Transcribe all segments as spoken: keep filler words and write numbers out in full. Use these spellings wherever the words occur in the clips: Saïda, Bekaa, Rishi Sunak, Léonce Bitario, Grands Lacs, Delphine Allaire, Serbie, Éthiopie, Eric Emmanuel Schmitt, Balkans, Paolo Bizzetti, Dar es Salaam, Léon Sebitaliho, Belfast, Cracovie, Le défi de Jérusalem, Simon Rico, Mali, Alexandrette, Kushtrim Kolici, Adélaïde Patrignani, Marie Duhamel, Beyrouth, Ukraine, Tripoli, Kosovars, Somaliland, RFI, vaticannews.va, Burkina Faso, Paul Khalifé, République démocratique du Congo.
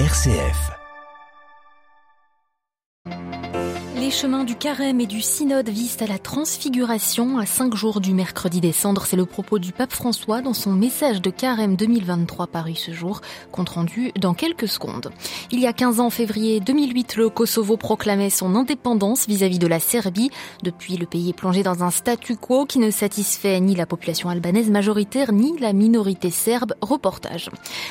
R C F. Les chemins du carême et du synode visent à la transfiguration à cinq jours du mercredi des cendres. C'est le propos du pape François dans son message de carême deux mille vingt-trois paru ce jour, compte rendu dans quelques secondes. Il y a quinze ans, en février deux mille huit, le Kosovo proclamait son indépendance vis-à-vis de la Serbie. Depuis, le pays est plongé dans un statu quo qui ne satisfait ni la population albanaise majoritaire ni la minorité serbe. Reportage.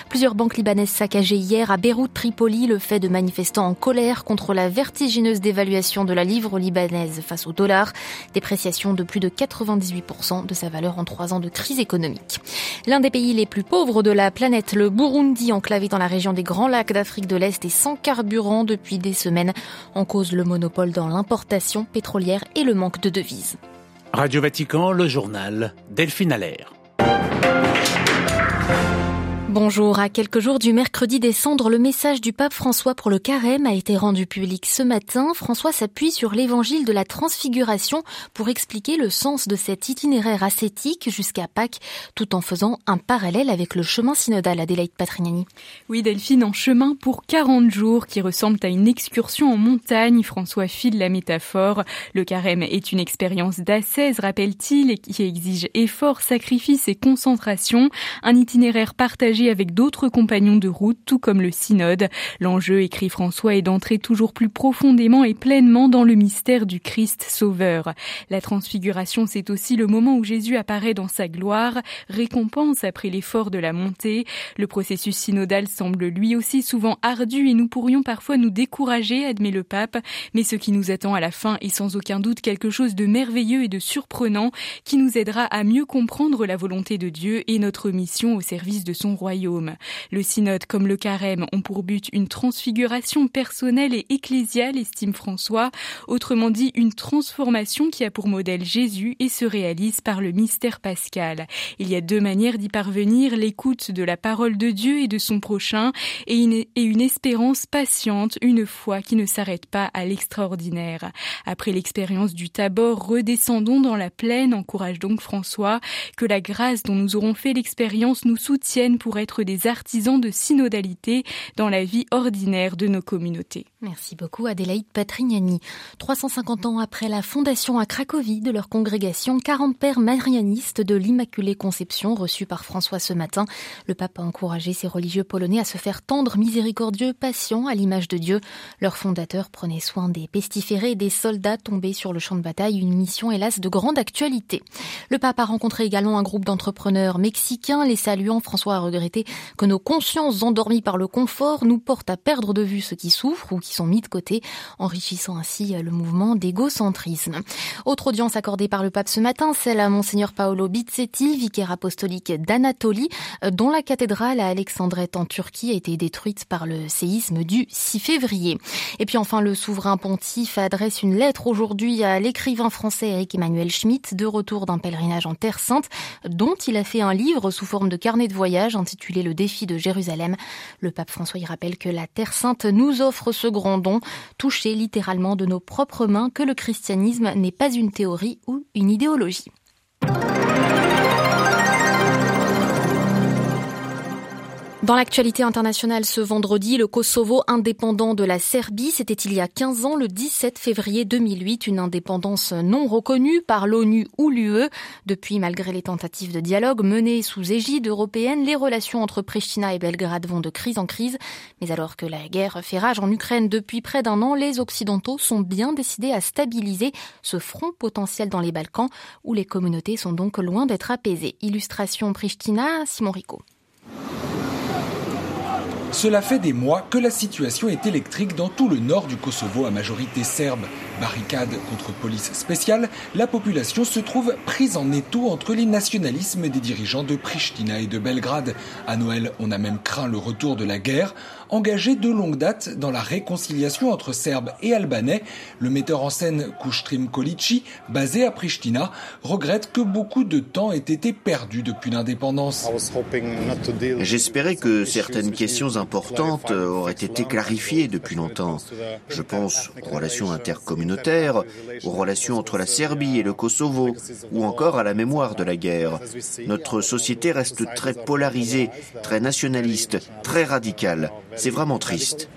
Plusieurs banques libanaises saccagées hier à Beyrouth, Tripoli, le fait de manifestants en colère contre la vertigineuse dévaluation de la livre libanaise face au dollar, dépréciation de plus de quatre-vingt-dix-huit pour cent de sa valeur en trois ans de crise économique. L'un des pays les plus pauvres de la planète, le Burundi, enclavé dans la région des Grands Lacs d'Afrique de l'Est et sans carburant depuis des semaines, en cause le monopole dans l'importation pétrolière et le manque de devises. Radio Vatican, le journal, Delphine Allaire. Bonjour. À quelques jours du mercredi des cendres, le message du pape François pour le carême a été rendu public ce matin. François s'appuie sur l'évangile de la transfiguration pour expliquer le sens de cet itinéraire ascétique jusqu'à Pâques, tout en faisant un parallèle avec le chemin synodal. Adélaïde Patrignani. Oui, Delphine, en chemin pour quarante jours qui ressemble à une excursion en montagne. François file la métaphore. Le carême est une expérience d'ascèse, rappelle-t-il, qui exige effort, sacrifice et concentration. Un itinéraire partagé avec d'autres compagnons de route, tout comme le synode. L'enjeu, écrit François, est d'entrer toujours plus profondément et pleinement dans le mystère du Christ sauveur. La transfiguration, c'est aussi le moment où Jésus apparaît dans sa gloire, récompense après l'effort de la montée. Le processus synodal semble lui aussi souvent ardu et nous pourrions parfois nous décourager, admet le pape, mais ce qui nous attend à la fin est sans aucun doute quelque chose de merveilleux et de surprenant qui nous aidera à mieux comprendre la volonté de Dieu et notre mission au service de son royaume. Le synode, comme le carême, ont pour but une transfiguration personnelle et ecclésiale, estime François, autrement dit une transformation qui a pour modèle Jésus et se réalise par le mystère pascal. Il y a deux manières d'y parvenir, l'écoute de la parole de Dieu et de son prochain et une, et une espérance patiente, une foi qui ne s'arrête pas à l'extraordinaire. Après l'expérience du Tabor, redescendons dans la plaine, encourage donc François, que la grâce dont nous aurons fait l'expérience nous soutienne pour être des artisans de synodalité dans la vie ordinaire de nos communautés. Merci beaucoup Adélaïde Patrignani. trois cent cinquante ans après la fondation à Cracovie de leur congrégation, quarante pères marianistes de l'Immaculée Conception reçus par François ce matin. Le pape a encouragé ces religieux polonais à se faire tendres, miséricordieux, patients à l'image de Dieu. Leur fondateur prenait soin des pestiférés et des soldats tombés sur le champ de bataille, une mission hélas de grande actualité. Le pape a rencontré également un groupe d'entrepreneurs mexicains. Les saluant, François a regretter que nos consciences endormies par le confort nous portent à perdre de vue ceux qui souffrent ou qui sont mis de côté, enrichissant ainsi le mouvement d'égocentrisme. Autre audience accordée par le pape ce matin, celle à Monseigneur Paolo Bizzetti, vicaire apostolique d'Anatolie, dont la cathédrale à Alexandrette en Turquie a été détruite par le séisme du six février. Et puis enfin, le souverain pontife adresse une lettre aujourd'hui à l'écrivain français Eric Emmanuel Schmitt, de retour d'un pèlerinage en Terre Sainte, dont il a fait un livre sous forme de carnet de voyage, intitulé « Le défi de Jérusalem ». Le pape François y rappelle que la Terre Sainte nous offre ce grand don, touché littéralement de nos propres mains, que le christianisme n'est pas une théorie ou une idéologie. Dans l'actualité internationale ce vendredi, le Kosovo indépendant de la Serbie, c'était il y a quinze ans, le dix-sept février deux mille huit, une indépendance non reconnue par l'ONU ou l'U E. Depuis, malgré les tentatives de dialogue menées sous égide européenne, les relations entre Pristina et Belgrade vont de crise en crise. Mais alors que la guerre fait rage en Ukraine depuis près d'un an, les Occidentaux sont bien décidés à stabiliser ce front potentiel dans les Balkans, où les communautés sont donc loin d'être apaisées. Illustration Pristina, Simon Rico. Cela fait des mois que la situation est électrique dans tout le nord du Kosovo à majorité serbe. Barricades contre police spéciale, la population se trouve prise en étau entre les nationalismes des dirigeants de Pristina et de Belgrade. À Noël, on a même craint le retour de la guerre. Engagé de longue date dans la réconciliation entre Serbes et Albanais, le metteur en scène Kushtrim Kolici, basé à Pristina, regrette que beaucoup de temps ait été perdu depuis l'indépendance. J'espérais que certaines questions importantes auraient été clarifiées depuis longtemps. Je pense aux relations intercommunales, communautaires, aux relations entre la Serbie et le Kosovo, ou encore à la mémoire de la guerre. Notre société reste très polarisée, très nationaliste, très radicale. C'est vraiment triste.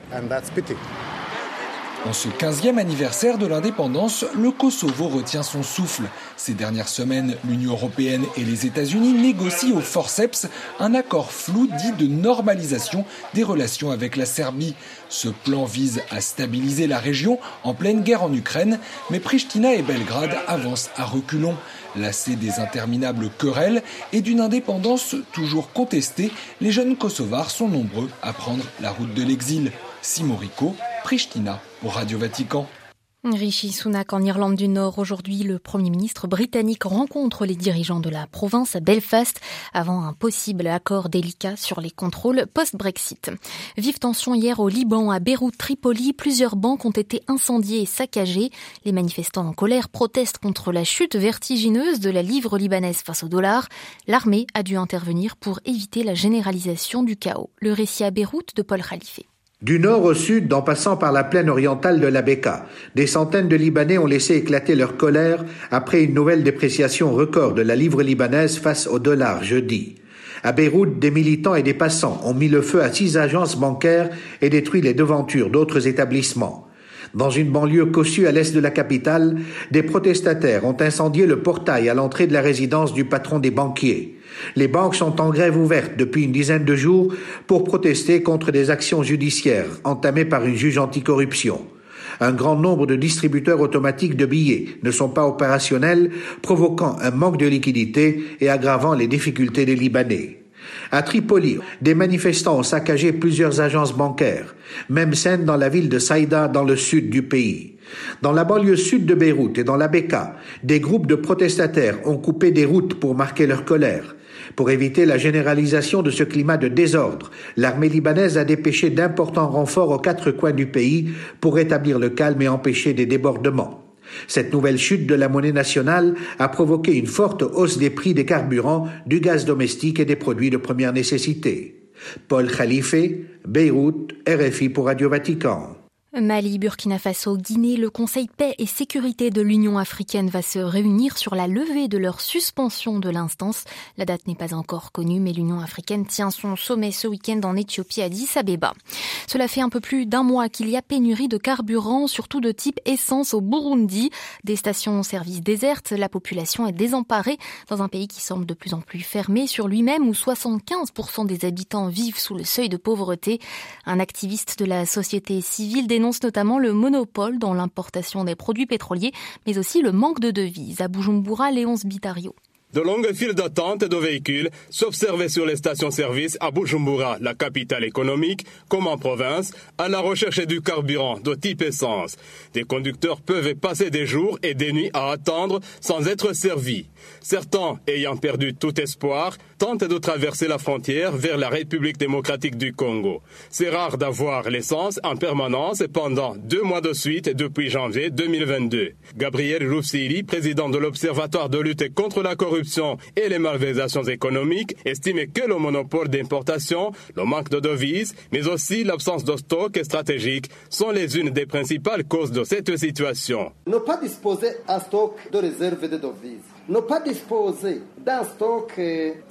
En ce quinzième anniversaire de l'indépendance, le Kosovo retient son souffle. Ces dernières semaines, l'Union européenne et les États-Unis négocient au forceps un accord flou dit de normalisation des relations avec la Serbie. Ce plan vise à stabiliser la région en pleine guerre en Ukraine, mais Pristina et Belgrade avancent à reculons. Lassés des interminables querelles et d'une indépendance toujours contestée, les jeunes Kosovars sont nombreux à prendre la route de l'exil. Simorico, Pristina pour Radio Vatican. Rishi Sunak en Irlande du Nord. Aujourd'hui, le Premier ministre britannique rencontre les dirigeants de la province à Belfast avant un possible accord délicat sur les contrôles post-Brexit. Vive tension hier au Liban, à Beyrouth, Tripoli. Plusieurs banques ont été incendiées et saccagées. Les manifestants en colère protestent contre la chute vertigineuse de la livre libanaise face au dollar. L'armée a dû intervenir pour éviter la généralisation du chaos. Le récit à Beyrouth de Paul Khalifé. Du nord au sud, en passant par la plaine orientale de la Bekaa, des centaines de Libanais ont laissé éclater leur colère après une nouvelle dépréciation record de la livre libanaise face au dollar jeudi. À Beyrouth, des militants et des passants ont mis le feu à six agences bancaires et détruit les devantures d'autres établissements. Dans une banlieue cossue à l'est de la capitale, des protestataires ont incendié le portail à l'entrée de la résidence du patron des banquiers. Les banques sont en grève ouverte depuis une dizaine de jours pour protester contre des actions judiciaires entamées par une juge anticorruption. Un grand nombre de distributeurs automatiques de billets ne sont pas opérationnels, provoquant un manque de liquidités et aggravant les difficultés des Libanais. À Tripoli, des manifestants ont saccagé plusieurs agences bancaires, même scène dans la ville de Saïda dans le sud du pays. Dans la banlieue sud de Beyrouth et dans la Bekaa, des groupes de protestataires ont coupé des routes pour marquer leur colère. Pour éviter la généralisation de ce climat de désordre, l'armée libanaise a dépêché d'importants renforts aux quatre coins du pays pour rétablir le calme et empêcher des débordements. Cette nouvelle chute de la monnaie nationale a provoqué une forte hausse des prix des carburants, du gaz domestique et des produits de première nécessité. Paul Khalife, Beyrouth, R F I pour Radio Vatican. Mali, Burkina Faso, Guinée, le Conseil paix et sécurité de l'Union africaine va se réunir sur la levée de leur suspension de l'instance. La date n'est pas encore connue, mais l'Union africaine tient son sommet ce week-end en Éthiopie à Addis Abeba. Cela fait un peu plus d'un mois qu'il y a pénurie de carburant, surtout de type essence au Burundi. Des stations-service désertes, la population est désemparée dans un pays qui semble de plus en plus fermé sur lui-même, où soixante-quinze pour cent des habitants vivent sous le seuil de pauvreté. Un activiste de la société civile dénonce notamment le monopole dans l'importation des produits pétroliers, mais aussi le manque de devises. À Bujumbura, Léonce Bitario. De longues files d'attente de véhicules s'observaient sur les stations-service à Bujumbura, la capitale économique, comme en province, à la recherche du carburant de type essence. Des conducteurs peuvent passer des jours et des nuits à attendre sans être servis. Certains, ayant perdu tout espoir, tentent de traverser la frontière vers la République démocratique du Congo. C'est rare d'avoir l'essence en permanence pendant deux mois de suite depuis janvier deux mille vingt-deux. Gabriel Roussili, président de l'Observatoire de lutte contre la corruption et les malversations économiques, estiment que le monopole d'importation, le manque de devises, mais aussi l'absence de stocks stratégiques sont les unes des principales causes de cette situation. Ne pas disposer d'un stock de réserve de devises, ne pas disposer d'un stock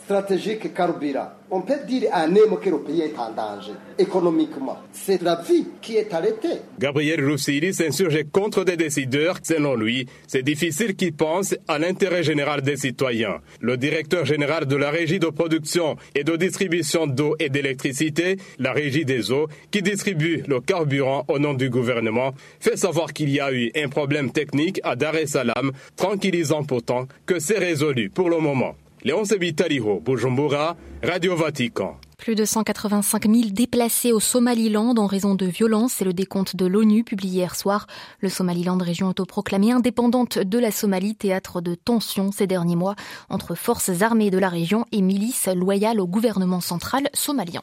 stratégique carburant. On peut dire à Nemo que le pays est en danger économiquement. C'est la vie qui est arrêtée. Gabriel Roussili s'insurge contre des décideurs. Selon lui, c'est difficile qu'ils pensent à l'intérêt général des citoyens. Le directeur général de la régie de production et de distribution d'eau et d'électricité, la régie des eaux, qui distribue le carburant au nom du gouvernement, fait savoir qu'il y a eu un problème technique à Dar es Salaam, tranquillisant pourtant que c'est résolu pour le moment. Léon Sebitaliho, Bujumbura, Radio Vatican. Plus de cent quatre-vingt-cinq mille déplacés au Somaliland en raison de violences, c'est le décompte de l'ONU publié hier soir. Le Somaliland, région autoproclamée indépendante de la Somalie, théâtre de tensions ces derniers mois entre forces armées de la région et milices loyales au gouvernement central somalien.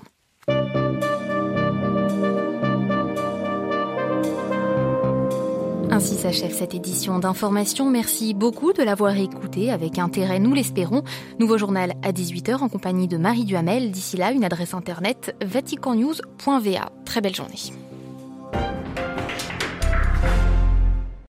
Ainsi s'achève cette édition d'information. Merci beaucoup de l'avoir écoutée avec intérêt, nous l'espérons. Nouveau journal à dix-huit heures en compagnie de Marie Duhamel. D'ici là, une adresse internet vatican news point v a. Très belle journée.